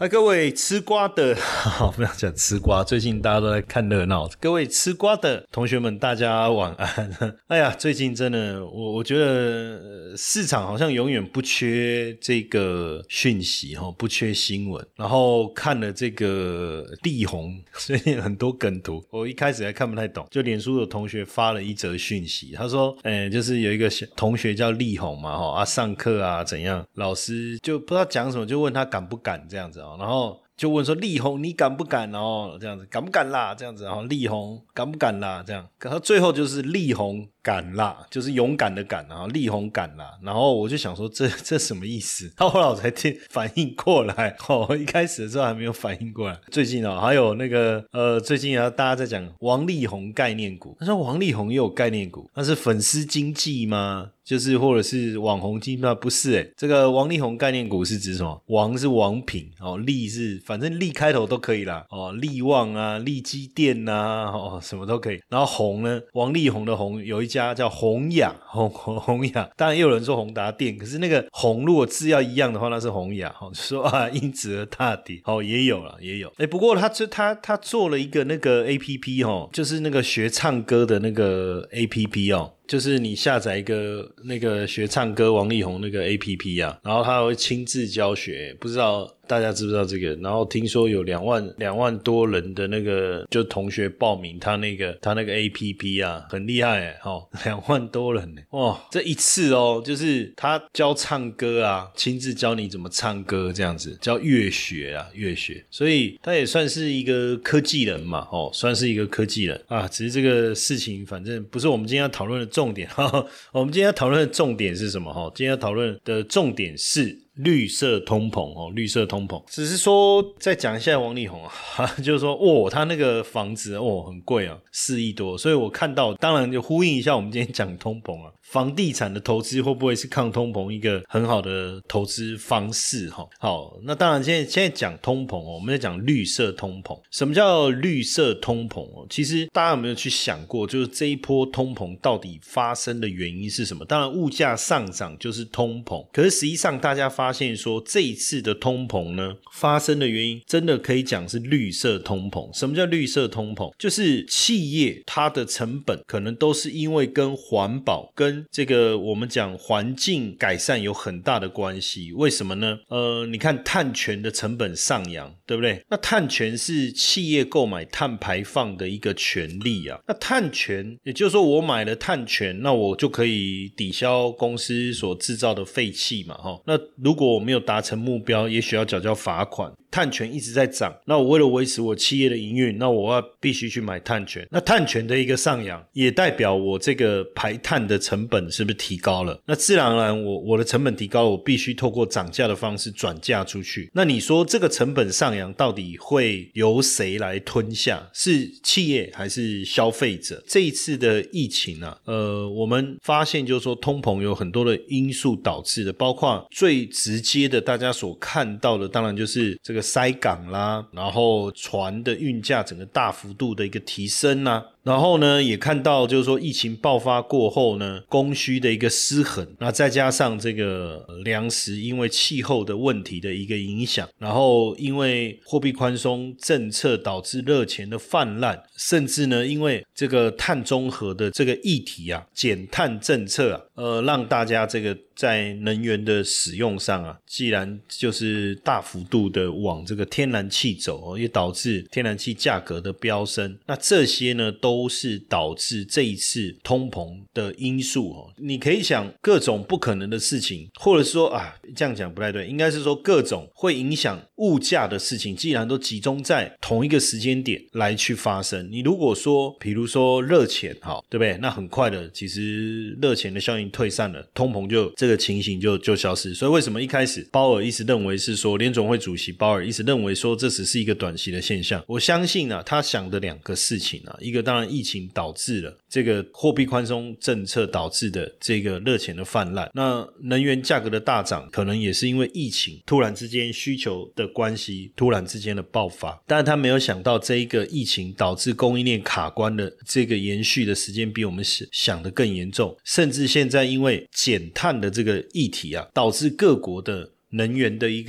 嗨，各位吃瓜的，不要讲吃瓜，最近大家都在看热闹。各位吃瓜的同学们，大家晚安。哎呀，最近真的，我觉得市场好像永远不缺这个讯息，不缺新闻。然后看了这个力宏，所以很多梗图，我一开始还看不太懂，就脸书的同学发了一则讯息，他说，就是有一个同学叫力宏嘛，上课啊怎样，老师就不知道讲什么，就问他敢不敢这样子。然后就问说，力宏你敢不敢，然后这样子，敢不敢啦这样子，然后力宏敢不敢啦这样，然后最后就是力宏敢啦，就是勇敢的敢，然后力宏敢啦，然后我就想说这什么意思，到后来我才反应过来，一开始的时候还没有反应过来。最近还有那个最近大家在讲王力宏概念股，他说王力宏也有概念股，那是粉丝经济吗？就是或者是网红经济吗？不是这个王力宏概念股是指什么？王是王品，力是反正力开头都可以啦，力旺啊，力基电啊，什么都可以。然后红呢，王力宏的红有一家叫红雅，红雅，当然也有人说宏达电，可是那个红如果字要一样的话，那是红雅，说啊因此而大跌，也有啦，也有。不过他做了一个那个 APP 就是那个学唱歌的那个 APP 就是你下载一个那个学唱歌王力宏那个 APP 啊，然后他会亲自教学，不知道大家知不知道这个？然后听说有2万多人的那个就同学报名他那个 APP 啊，很厉害2万多人哇！这一次就是他教唱歌啊，亲自教你怎么唱歌这样子，教乐学，所以他也算是一个科技人嘛，算是一个科技人啊。只是这个事情反正不是我们今天要讨论的重点我们今天要讨论的重点是什么？今天要讨论的重点是绿色通膨绿色通膨。只是说再讲一下王力宏就是说他那个房子很贵啊，4亿多，所以我看到当然就呼应一下我们今天讲通膨啊，房地产的投资会不会是抗通膨一个很好的投资方式好，那当然现在讲通膨我们在讲绿色通膨。什么叫绿色通膨其实大家有没有去想过，就是这一波通膨到底发生的原因是什么？当然物价上涨就是通膨，可是实际上大家发现说这一次的通膨呢，发生的原因真的可以讲是绿色通膨。什么叫绿色通膨？就是企业它的成本可能都是因为跟环保跟这个我们讲环境改善有很大的关系。为什么呢？你看碳权的成本上扬，对不对？那碳权是企业购买碳排放的一个权利啊。那碳权也就是说我买了碳权，那我就可以抵消公司所制造的废气嘛那如果我没有达成目标，也许要缴交罚款。碳权一直在涨，那我为了维持我企业的营运，那我要必须去买碳权。那碳权的一个上扬也代表我这个排碳的成本是不是提高了？那自然而然我的成本提高了，我必须透过涨价的方式转嫁出去。那你说这个成本上扬到底会由谁来吞下？是企业还是消费者？这一次的疫情啊，我们发现就是说通膨有很多的因素导致的，包括最直接的大家所看到的当然就是这个塞港啦，然后船的运价整个大幅度的一个提升啦，然后呢也看到就是说疫情爆发过后呢供需的一个失衡，那再加上这个粮食因为气候的问题的一个影响，然后因为货币宽松政策导致热钱的泛滥，甚至呢因为这个碳中和的这个议题啊，减碳政策啊，让大家这个在能源的使用上啊，既然就是大幅度的往这个天然气走，也导致天然气价格的飙升。那这些呢都都是导致这一次通膨的因素。你可以想各种不可能的事情，或者说这样讲不太对，应该是说各种会影响物价的事情既然都集中在同一个时间点来去发生。你如果说比如说热钱，对不对？那很快的其实热钱的效应退散了，通膨就这个情形就消失。所以为什么一开始鲍尔一直认为是说，联总会主席鲍尔一直认为说这只是一个短期的现象，我相信他想的两个事情一个当然疫情导致了这个货币宽松政策导致的这个热钱的泛滥，那能源价格的大涨可能也是因为疫情突然之间需求的关系突然之间的爆发，但他没有想到这一个疫情导致供应链卡关的这个延续的时间比我们想的更严重，甚至现在因为减碳的这个议题导致各国的能源的一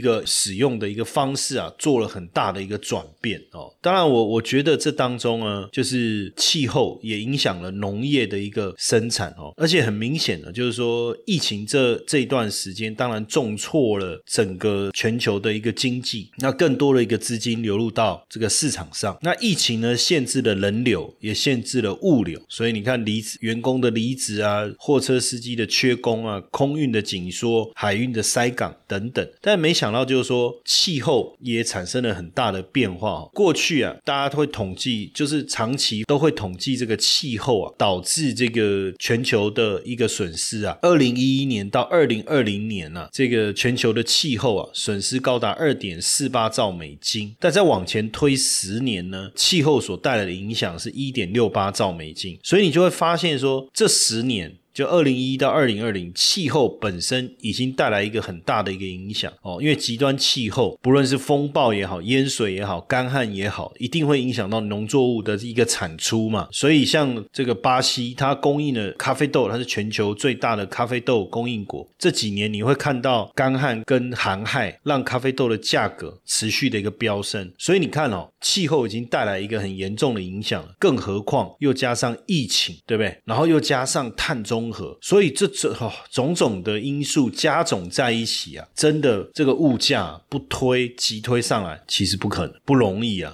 个使用的一个方式做了很大的一个转变当然我觉得这当中呢，就是气候也影响了农业的一个生产而且很明显的就是说疫情这一段时间当然重挫了整个全球的一个经济，那更多的一个资金流入到这个市场上，那疫情呢限制了人流也限制了物流，所以你看员工的离职货车司机的缺工空运的紧缩，海运的塞港等等，但没想到就是说气候也产生了很大的变化。过去大家会统计，就是长期都会统计这个气候导致这个全球的一个损失2011年到2020年这个全球的气候损失高达 2.48 兆美金，但再往前推10年呢，气候所带来的影响是 1.68 兆美金，所以你就会发现说这10年就2011到2020气候本身已经带来一个很大的一个影响因为极端气候不论是风暴也好，淹水也好，干旱也好，一定会影响到农作物的一个产出嘛。所以像这个巴西，它供应的咖啡豆，它是全球最大的咖啡豆供应国，这几年你会看到干旱跟寒害让咖啡豆的价格持续的一个飙升，所以你看气候已经带来一个很严重的影响了，更何况又加上疫情，对不对？然后又加上碳中，所以这种种的因素加总在一起真的这个物价不推急推上来其实不可能，不容易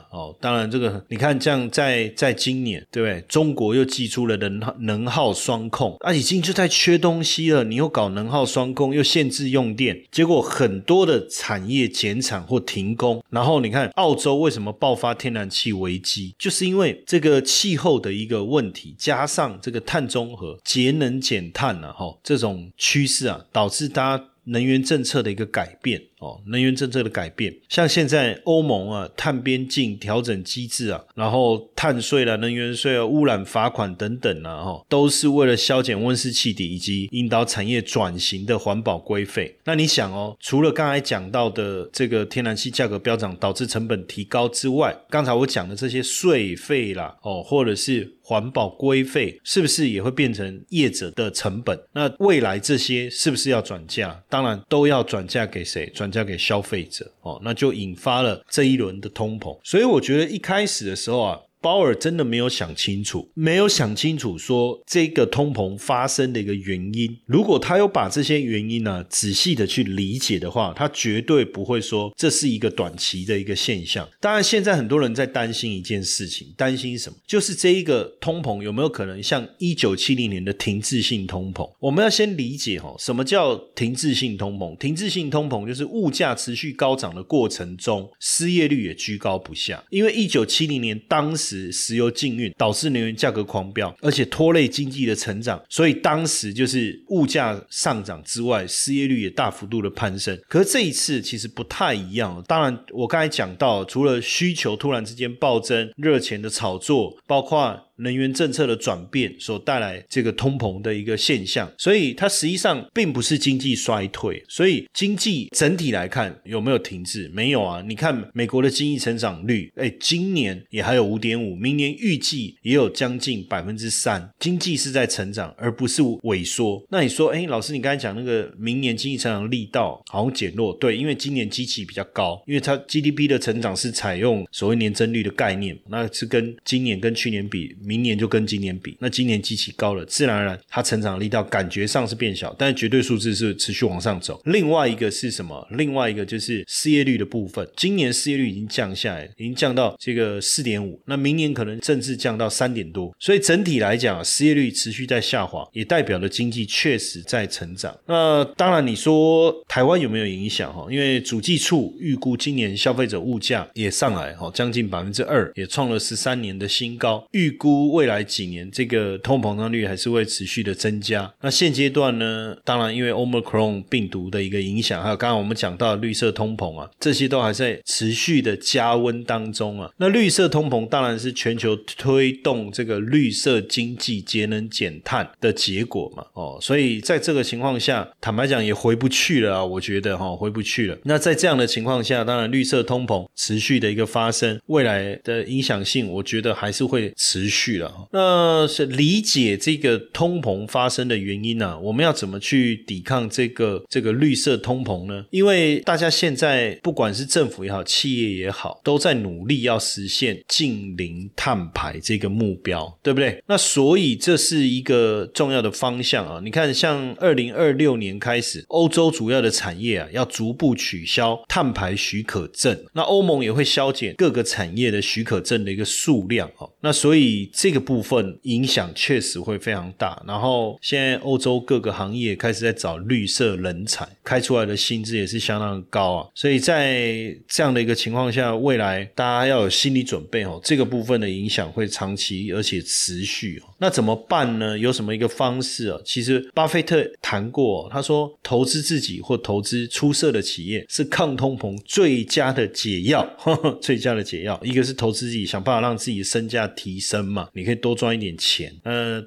当然这个你看这样在今年，对不对？中国又祭出了能耗双控已经就在缺东西了，你又搞能耗双控又限制用电，结果很多的产业减产或停工。然后你看澳洲为什么爆发天然气危机，就是因为这个气候的一个问题加上这个碳中和节能减碳这种趋势导致大家能源政策的一个改变能源政策的改变，像现在欧盟碳边境调整机制然后碳税啦、能源税污染罚款等等都是为了削减温室气体以及引导产业转型的环保规费。那你想除了刚才讲到的这个天然气价格飙涨导致成本提高之外，刚才我讲的这些税费啦或者是环保规费是不是也会变成业者的成本？那未来这些是不是要转嫁？当然都要转嫁给谁？转嫁给消费者那就引发了这一轮的通膨。所以我觉得一开始的时候鲍尔真的没有想清楚，没有想清楚说这个通膨发生的一个原因。如果他有把这些原因仔细的去理解的话，他绝对不会说这是一个短期的一个现象。当然现在很多人在担心一件事情，担心什么？就是这一个通膨有没有可能像1970年的停滞性通膨。我们要先理解什么叫停滞性通膨。停滞性通膨就是物价持续高涨的过程中失业率也居高不下，因为1970年当时石油禁运导致能源价格狂飙，而且拖累经济的成长，所以当时就是物价上涨之外失业率也大幅度的攀升。可是这一次其实不太一样，当然我刚才讲到除了需求突然之间暴增，热钱的炒作，包括能源政策的转变所带来这个通膨的一个现象，所以它实际上并不是经济衰退。所以经济整体来看有没有停滞？没有你看美国的经济成长率今年也还有 5.5%， 明年预计也有将近 3%， 经济是在成长而不是萎缩。那你说老师你刚才讲那个明年经济成长力道好像减弱，对，因为今年基期比较高，因为它 GDP 的成长是采用所谓年增率的概念，那是跟今年跟去年比明年就跟今年比，那今年基期高了，自然而然它成长力道感觉上是变小，但是绝对数字是持续往上走。另外一个是什么？另外一个就是失业率的部分，今年失业率已经降下来，已经降到这个 4.5， 那明年可能甚至降到3点多，所以整体来讲失业率持续在下滑，也代表了经济确实在成长。那当然你说台湾有没有影响，因为主计处预估今年消费者物价也上来将近 2%， 也创了13年的新高，预估未来几年这个通膨膨胀率还是会持续的增加。那现阶段呢，当然因为 Omicron 病毒的一个影响，还有刚刚我们讲到的绿色通膨啊，这些都还在持续的加温当中啊。那绿色通膨当然是全球推动这个绿色经济节能减碳的结果嘛，所以在这个情况下坦白讲也回不去了啊，我觉得回不去了。那在这样的情况下，当然绿色通膨持续的一个发生，未来的影响性我觉得还是会持续了。那是理解这个通膨发生的原因啊，我们要怎么去抵抗这个绿色通膨呢？因为大家现在不管是政府也好，企业也好，都在努力要实现净零碳排这个目标，对不对？那所以这是一个重要的方向啊。你看像2026年开始，欧洲主要的产业啊要逐步取消碳排许可证，那欧盟也会削减各个产业的许可证的一个数量啊。那所以这个部分影响确实会非常大，然后现在欧洲各个行业开始在找绿色人才，开出来的薪资也是相当高啊，所以在这样的一个情况下，未来大家要有心理准备哦，这个部分的影响会长期而且持续哦。那怎么办呢？有什么一个方式哦？其实巴菲特谈过哦，他说投资自己或投资出色的企业是抗通膨最佳的解药，呵呵，最佳的解药，一个是投资自己，想办法让自己的身价提升嘛，你可以多赚一点钱，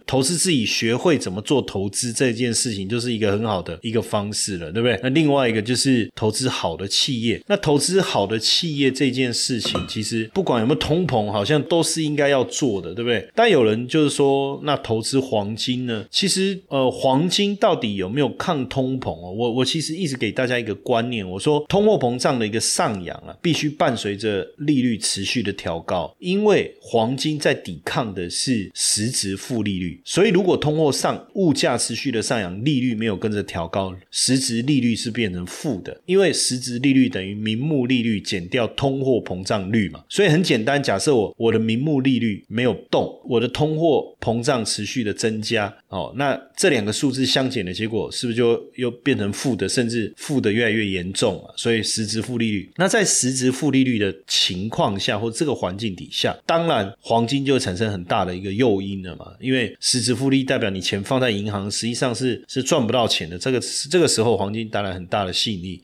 投资自己学会怎么做投资这件事情就是一个很好的一个方式了，对不对？那另外一个就是投资好的企业，那投资好的企业这件事情其实不管有没有通膨好像都是应该要做的，对不对？但有人就是说那投资黄金呢，其实黄金到底有没有抗通膨哦？我其实一直给大家一个观念，我说通货膨胀的一个上扬啊，必须伴随着利率持续的调高，因为黄金在抵抗的是实质负利率，所以如果通货上物价持续的上扬，利率没有跟着调高，实质利率是变成负的，因为实质利率等于名目利率减掉通货膨胀率嘛。所以很简单，假设我的名目利率没有动，我的通货膨胀持续的增加那这两个数字相减的结果是不是就又变成负的，甚至负的越来越严重嘛？所以实质负利率，那在实质负利率的情况下或这个环境底下，当然黄金就产生很大的一个诱因了嘛，因为实质复利代表你钱放在银行实际上是赚不到钱的，这个时候黄金带来很大的吸引力。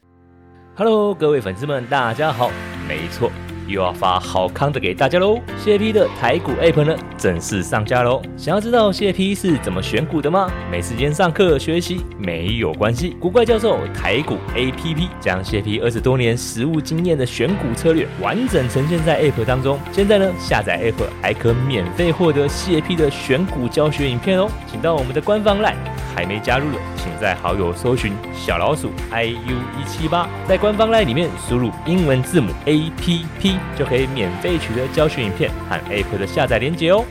Hello 各位粉丝们大家好，没错，又要发好康的给大家咯，谢 P 的台股 App 呢正式上架咯。想要知道谢 P 是怎么选股的吗？没时间上课学习没有关系，古怪教授台股 APP 将谢 P 20多年实务经验的选股策略完整呈现在 App 当中。现在呢，下载 App 还可免费获得谢 P 的选股教学影片哦。请到我们的官方 LINE， 还没加入的请在好友搜寻小老鼠 IU178， 在官方 LINE 里面输入英文字母 APP，就可以免费取得教学影片和 App 的下载连结哦。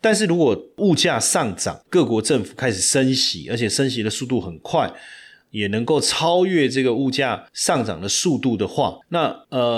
但是如果物价上涨，各国政府开始升息，而且升息的速度很快，也能够超越这个物价上涨的速度的话，那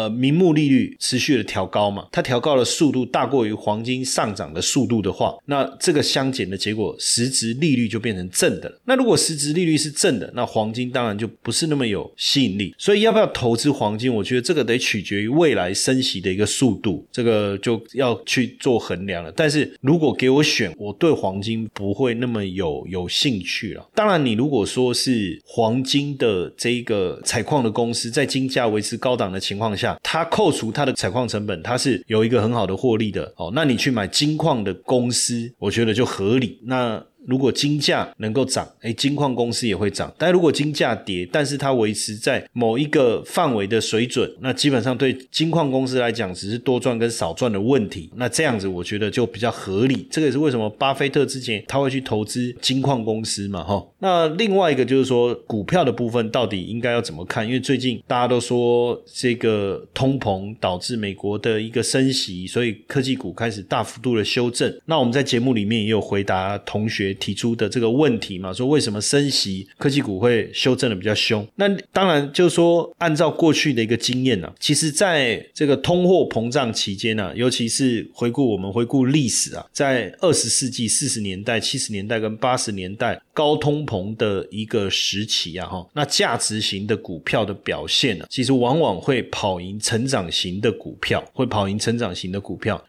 名目利率持续的调高嘛，它调高的速度大过于黄金上涨的速度的话，那这个相减的结果实质利率就变成正的了。那如果实质利率是正的，那黄金当然就不是那么有吸引力。所以要不要投资黄金，我觉得这个得取决于未来升息的一个速度，这个就要去做衡量了。但是如果给我选，我对黄金不会那么有兴趣了。当然你如果说是黄金的这个采矿的公司在金价维持高档的情况下，它扣除它的采矿成本，它是有一个很好的获利的，那你去买金矿的公司我觉得就合理。那如果金价能够涨，金矿公司也会涨，但如果金价跌，但是它维持在某一个范围的水准，那基本上对金矿公司来讲只是多赚跟少赚的问题，那这样子我觉得就比较合理，这个也是为什么巴菲特之前他会去投资金矿公司嘛，那另外一个就是说股票的部分到底应该要怎么看，因为最近大家都说这个通膨导致美国的一个升息，所以科技股开始大幅度的修正，那我们在节目里面也有回答同学提出的这个问题嘛，说为什么升息科技股会修正的比较凶，那当然就是说按照过去的一个经验啊，其实在这个通货膨胀期间啊，尤其是我们回顾历史啊，在20世纪40年代70年代跟80年代高通膨的一个时期啊，那价值型的股票的表现啊，其实往往会跑赢成长型的股票，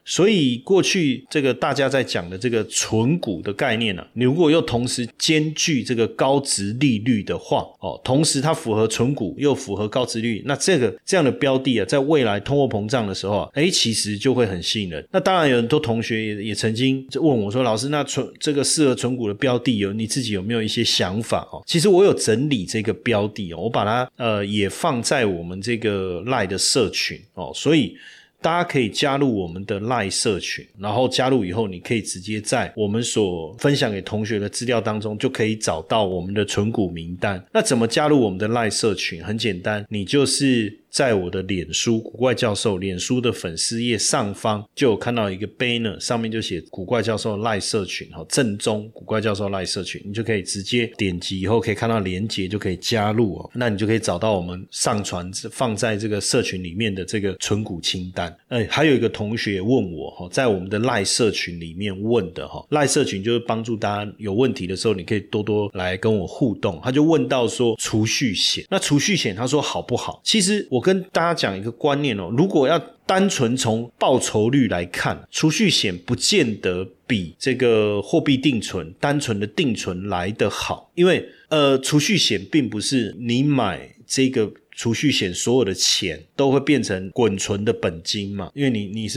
所以过去这个大家在讲的这个存股的概念啊，你如果又同时兼具这个高殖利率的话，同时它符合存股又符合高殖利率，那这样的标的啊，在未来通货膨胀的时候啊，其实就会很吸引人。那当然有很多同学 也曾经问我说，老师，那这个适合存股的标的你自己有没有一些想法？其实我有整理这个标的，我把它也放在我们这个 LINE 的社群，所以大家可以加入我们的 LINE 社群，然后加入以后你可以直接在我们所分享给同学的资料当中就可以找到我们的存股名单。那怎么加入我们的 LINE 社群？很简单，你就是在我的脸书古怪教授脸书的粉丝页上方就有看到一个 banner， 上面就写古怪教授 LINE 社群，正宗古怪教授 LINE 社群，你就可以直接点击以后可以看到连结就可以加入，那你就可以找到我们上传放在这个社群里面的这个存股清单。还有一个同学问我在我们的 LINE 社群里面问的， LINE 社群就是帮助大家有问题的时候你可以多多来跟我互动，他就问到说储蓄险，那储蓄险他说好不好？其实我跟大家讲一个观念如果要单纯从报酬率来看，储蓄险不见得比这个货币定存单纯的定存来得好，因为储蓄险并不是你买这个储蓄险所有的钱都会变成滚存的本金嘛，因为你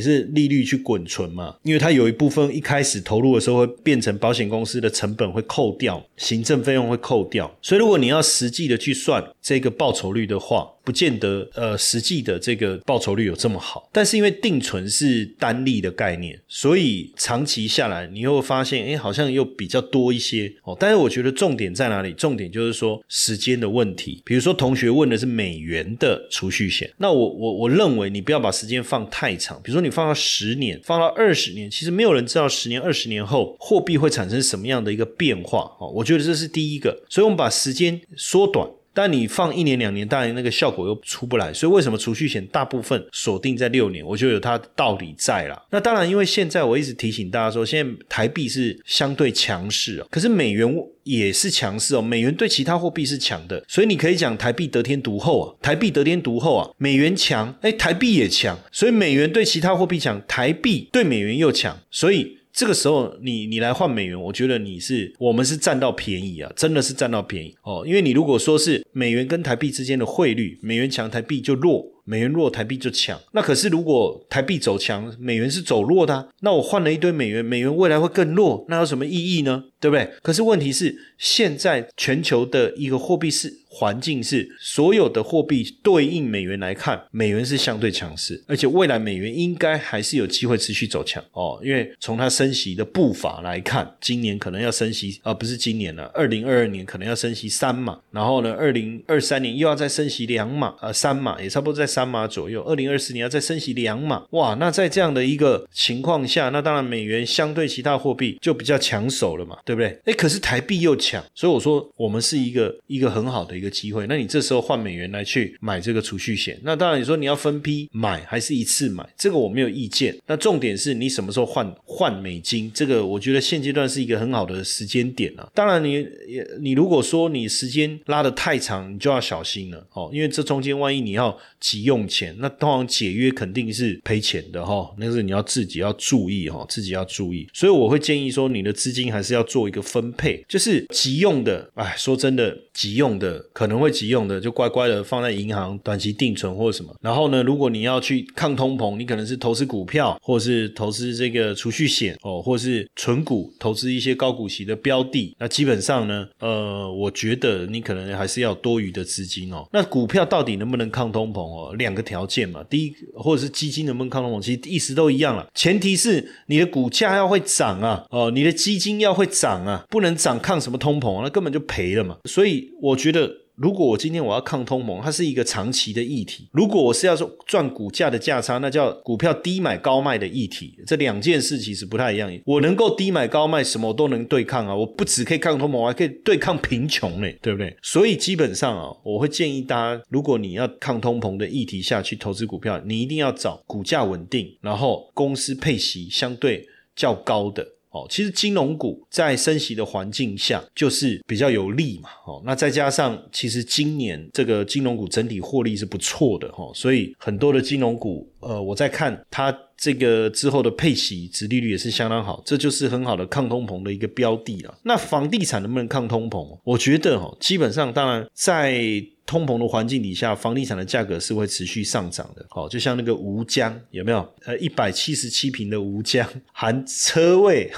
是利率去滚存嘛，因为它有一部分一开始投入的时候会变成保险公司的成本会扣掉，行政费用会扣掉，所以如果你要实际的去算这个报酬率的话，不见得实际的这个报酬率有这么好。但是因为定存是单利的概念，所以长期下来你又发现好像又比较多一些但是我觉得重点在哪里？重点就是说时间的问题。比如说同学问的是美元的储蓄险，那我认为你不要把时间放太长，比如说你放到10年放到20年，其实没有人知道10年20年后货币会产生什么样的一个变化我觉得这是第一个，所以我们把时间缩短，但你放一年两年当然那个效果又出不来，所以为什么储蓄险大部分锁定在6年，我觉得有它的道理在啦。那当然因为现在我一直提醒大家说现在台币是相对强势可是美元也是强势美元对其他货币是强的，所以你可以讲台币得天独厚美元强台币也强，所以美元对其他货币强，台币对美元又强，所以这个时候你来换美元，我觉得我们是占到便宜真的是占到便宜因为你如果说是美元跟台币之间的汇率，美元强台币就弱，美元弱台币就强，那可是如果台币走强美元是走弱的那我换了一堆美元，美元未来会更弱，那有什么意义呢？对不对？可是问题是现在全球的一个货币是环境是所有的货币对应美元来看，美元是相对强势，而且未来美元应该还是有机会持续走强因为从它升息的步伐来看，今年可能要升息不是今年了2022年可能要升息3码，然后呢2023年又要再升息2码3码，也差不多在3码左右，2024年要再升息2码，哇，那在这样的一个情况下，那当然美元相对其他货币就比较抢手了嘛，对不对？可是台币又强，所以我说我们是一个很好的一个机会，那你这时候换美元来去买这个储蓄险，那当然你说你要分批买还是一次买，这个我没有意见，那重点是你什么时候换美金，这个我觉得现阶段是一个很好的时间点当然你如果说你时间拉得太长，你就要小心了因为这中间万一你要急用钱，那通常解约肯定是赔钱的那是你要自己要注意所以我会建议说你的资金还是要做做一个分配，就是急用的，哎，说真的急用的可能会急用的就乖乖的放在银行短期定存或什么，然后呢如果你要去抗通膨，你可能是投资股票或是投资这个储蓄险哦，或是存股投资一些高股息的标的，那基本上呢我觉得你可能还是要有多余的资金哦。那股票到底能不能抗通膨哦，两个条件嘛，第一或者是基金能不能抗通膨，其实意思都一样啦，前提是你的股价要会涨啊哦，你的基金要会涨啊，不能涨抗什么通膨，那根本就赔了嘛。所以我觉得如果我今天我要抗通膨，它是一个长期的议题，如果我是要说赚股价的价差，那叫股票低买高卖的议题，这两件事其实不太一样。我能够低买高卖什么都能对抗啊，我不只可以抗通膨，我还可以对抗贫穷嘞，对不对？所以基本上啊，我会建议大家，如果你要抗通膨的议题下去投资股票，你一定要找股价稳定，然后公司配息相对较高的哦，其实金融股在升息的环境下就是比较有利嘛，哦，那再加上其实今年这个金融股整体获利是不错的，哦，所以很多的金融股我在看它这个之后的配息殖利率也是相当好，这就是很好的抗通膨的一个标的啦。那房地产能不能抗通膨，我觉得基本上当然在通膨的环境底下，房地产的价格是会持续上涨的，就像那个吴江有没有177坪的吴江含车位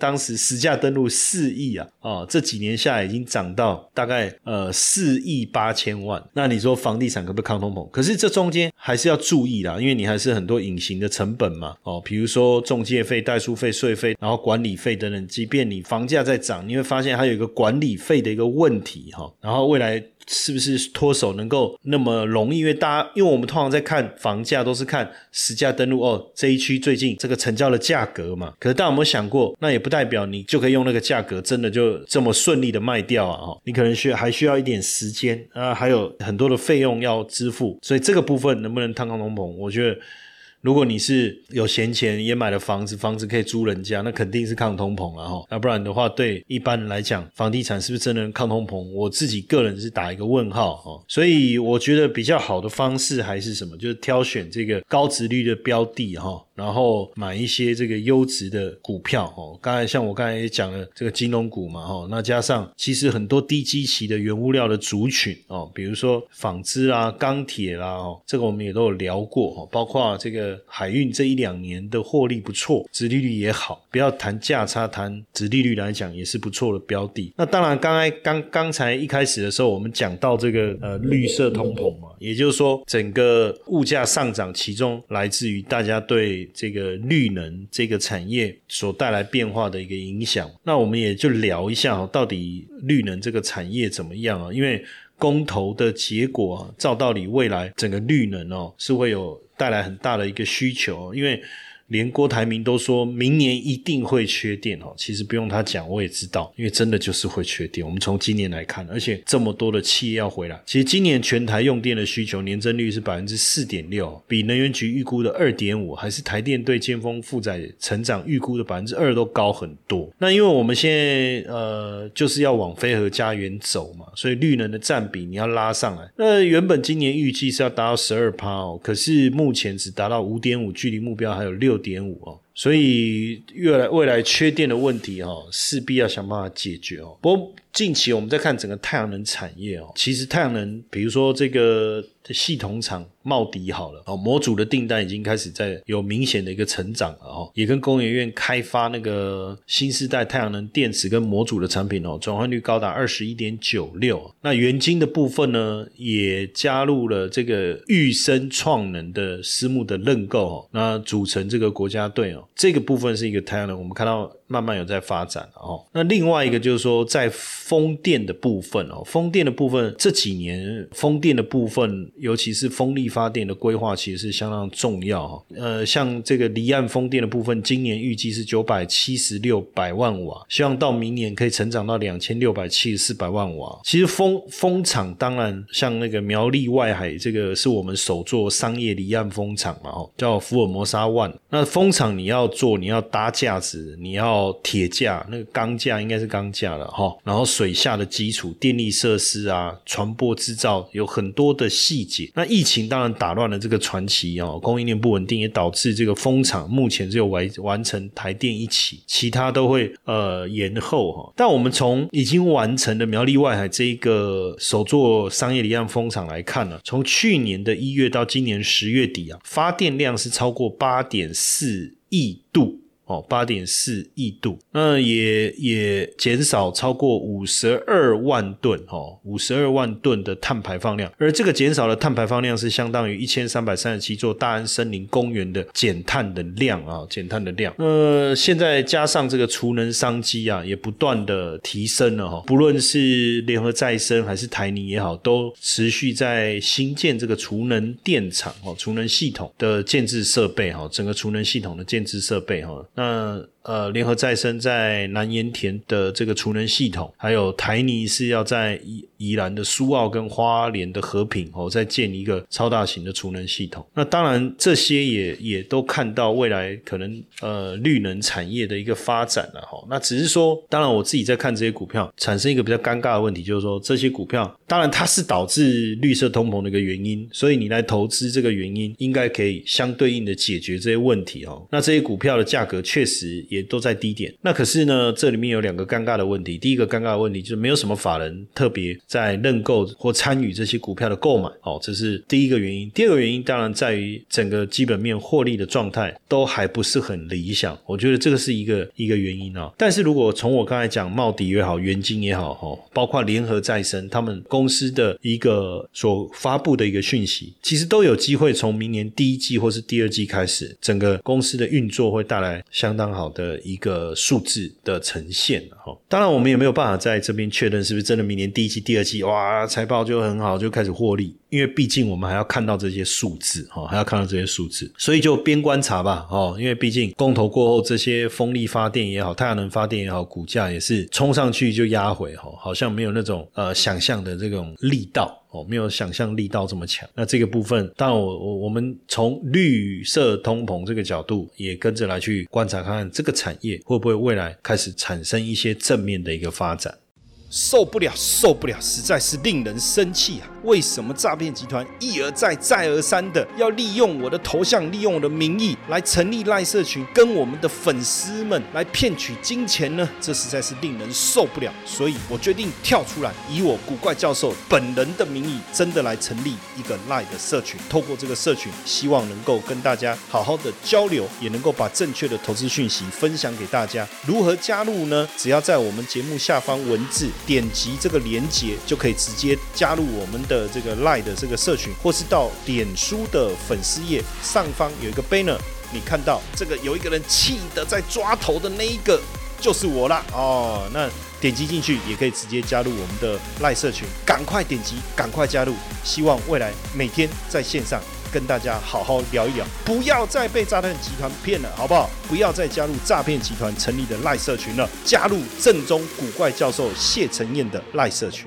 当时实价登录4亿啊，这几年下来已经涨到大概4亿8千万，那你说房地产可不可以抗通膨？可是这中间还是要注意啦，因为你还是很多隐形的成本嘛，比如说中介费、代书费、税费，然后管理费等等，即便你房价在涨，你会发现还有一个管理费的一个问题，然后未来是不是脱手能够那么容易？因为大家，因为我们通常在看房价都是看实价登录哦，这一区最近这个成交的价格嘛。可是大家有没有想过，那也不代表你就可以用那个价格真的就这么顺利的卖掉啊！你可能还需要一点时间啊，还有很多的费用要支付，所以这个部分能不能抗通膨？我觉得。如果你是有闲钱也买了房子，房子可以租人家，那肯定是抗通膨啦齁。那不然的话，对一般人来讲，房地产是不是真的抗通膨？我自己个人是打一个问号齁。所以我觉得比较好的方式还是什么？就是挑选这个高殖率的标的齁。然后买一些这个优质的股票齁。我刚才也讲了这个金融股嘛齁。那加上其实很多低基期的原物料的族群齁，比如说纺织啦、钢铁啦齁，这个我们也都有聊过齁。包括这个海运这一两年的获利不错，殖利率也好，不要谈价差，谈殖利率来讲也是不错的标的。那当然刚才一开始的时候我们讲到这个绿色通膨嘛，也就是说整个物价上涨其中来自于大家对这个绿能这个产业所带来变化的一个影响。那我们也就聊一下到底绿能这个产业怎么样啊？因为公投的结果啊，照道理未来整个绿能是会有带来很大的一个需求，因为连郭台铭都说明年一定会缺电，其实不用他讲我也知道，因为真的就是会缺电。我们从今年来看，而且这么多的企业要回来，其实今年全台用电的需求年增率是 4.6%， 比能源局预估的 2.5%， 还是台电对尖峰负载成长预估的 2% 都高很多。那因为我们现在就是要往非核家园走嘛，所以绿能的占比你要拉上来。那原本今年预计是要达到 12%、可是目前只达到 5.5%， 距离目标还有6.5%所以未来缺电的问题势必要想办法解决不过近期我们在看整个太阳能产业其实太阳能比如说这个系统厂茂迪好了模组的订单已经开始在有明显的一个成长了也跟工研院开发那个新世代太阳能电池跟模组的产品转换率高达 21.96%。那元晶的部分呢也加入了这个裕生创能的私募的认购那组成这个国家队这个部分是一个太阳能我们看到慢慢有在发展那另外一个就是说在风电的部分这几年风电的部分尤其是风力发电的规划其实是相当重要像这个离岸风电的部分今年预计是976百万瓦，希望到明年可以成长到2674百万瓦。其实风场当然像那个苗栗外海这个是我们首座商业离岸风场嘛叫福尔摩沙湾。那风场你要做你要搭架子你要到铁架，那个钢架应该是钢架了齁，然后水下的基础、电力设施啊、船舶制造有很多的细节。那疫情当然打乱了这个传奇哦，供应链不稳定也导致这个风场目前只有完成台电一期，其他都会延后齁。但我们从已经完成的苗栗外海这一个首座商业离岸风场来看呢，从去年的1月到今年10月底啊，发电量是超过 8.4 亿度。8.4 亿度，那也减少超过52万吨52万吨的碳排放量，而这个减少的碳排放量是相当于1337座大安森林公园的减碳的量减碳的量。现在加上这个储能商机啊，也不断的提升了不论是联合再生还是台泥也好，都持续在新建这个储能电厂、储能系统的建置设备，整个储能系统的建置设备。那联合再生在南盐田的这个储能系统，还有台泥是要在宜兰的苏澳跟花莲的和平再建一个超大型的储能系统。那当然这些也都看到未来可能绿能产业的一个发展啦齁。那只是说，当然我自己在看这些股票，产生一个比较尴尬的问题，就是说这些股票当然它是导致绿色通膨的一个原因，所以你来投资这个原因应该可以相对应的解决这些问题齁。那这些股票的价格确实也都在低点，那可是呢，这里面有两个尴尬的问题。第一个尴尬的问题就是没有什么法人特别在认购或参与这些股票的购买，这是第一个原因。第二个原因当然在于整个基本面获利的状态都还不是很理想，我觉得这个是一个原因啊。但是如果从我刚才讲茂迪也好、元晶也好，包括联合再生他们公司的一个所发布的一个讯息，其实都有机会从明年第一季或是第二季开始，整个公司的运作会带来相当好的一个数字的呈现。当然我们也没有办法在这边确认是不是真的明年第一季第二季哇财报就很好就开始获利，因为毕竟我们还要看到这些数字，还要看到这些数字，所以就边观察吧。因为毕竟公投过后，这些风力发电也好、太阳能发电也好，股价也是冲上去就压回，好像没有那种想象的这种力道，没有想象力道这么强。那这个部分当然我们从绿色通膨这个角度也跟着来去观察看看这个产业会不会未来开始产生一些正面的一个发展。受不了，实在是令人生气啊！为什么诈骗集团一而再、再而三的要利用我的头像、利用我的名义来成立LINE社群，跟我们的粉丝们来骗取金钱呢？这实在是令人受不了，所以我决定跳出来，以我古怪教授本人的名义，真的来成立一个LINE的社群。透过这个社群，希望能够跟大家好好的交流，也能够把正确的投资讯息分享给大家。如何加入呢？只要在我们节目下方文字点击这个连结，就可以直接加入我们的这个 LINE 的这个社群，或是到脸书的粉丝页上方有一个 banner， 你看到这个有一个人气得在抓头的那一个就是我啦那点击进去也可以直接加入我们的 LINE 社群，赶快点击，赶快加入。希望未来每天在线上跟大家好好聊一聊，不要再被诈骗集团骗了，好不好？不要再加入诈骗集团成立的LINE社群了，加入正宗古怪教授谢承彦的LINE社群。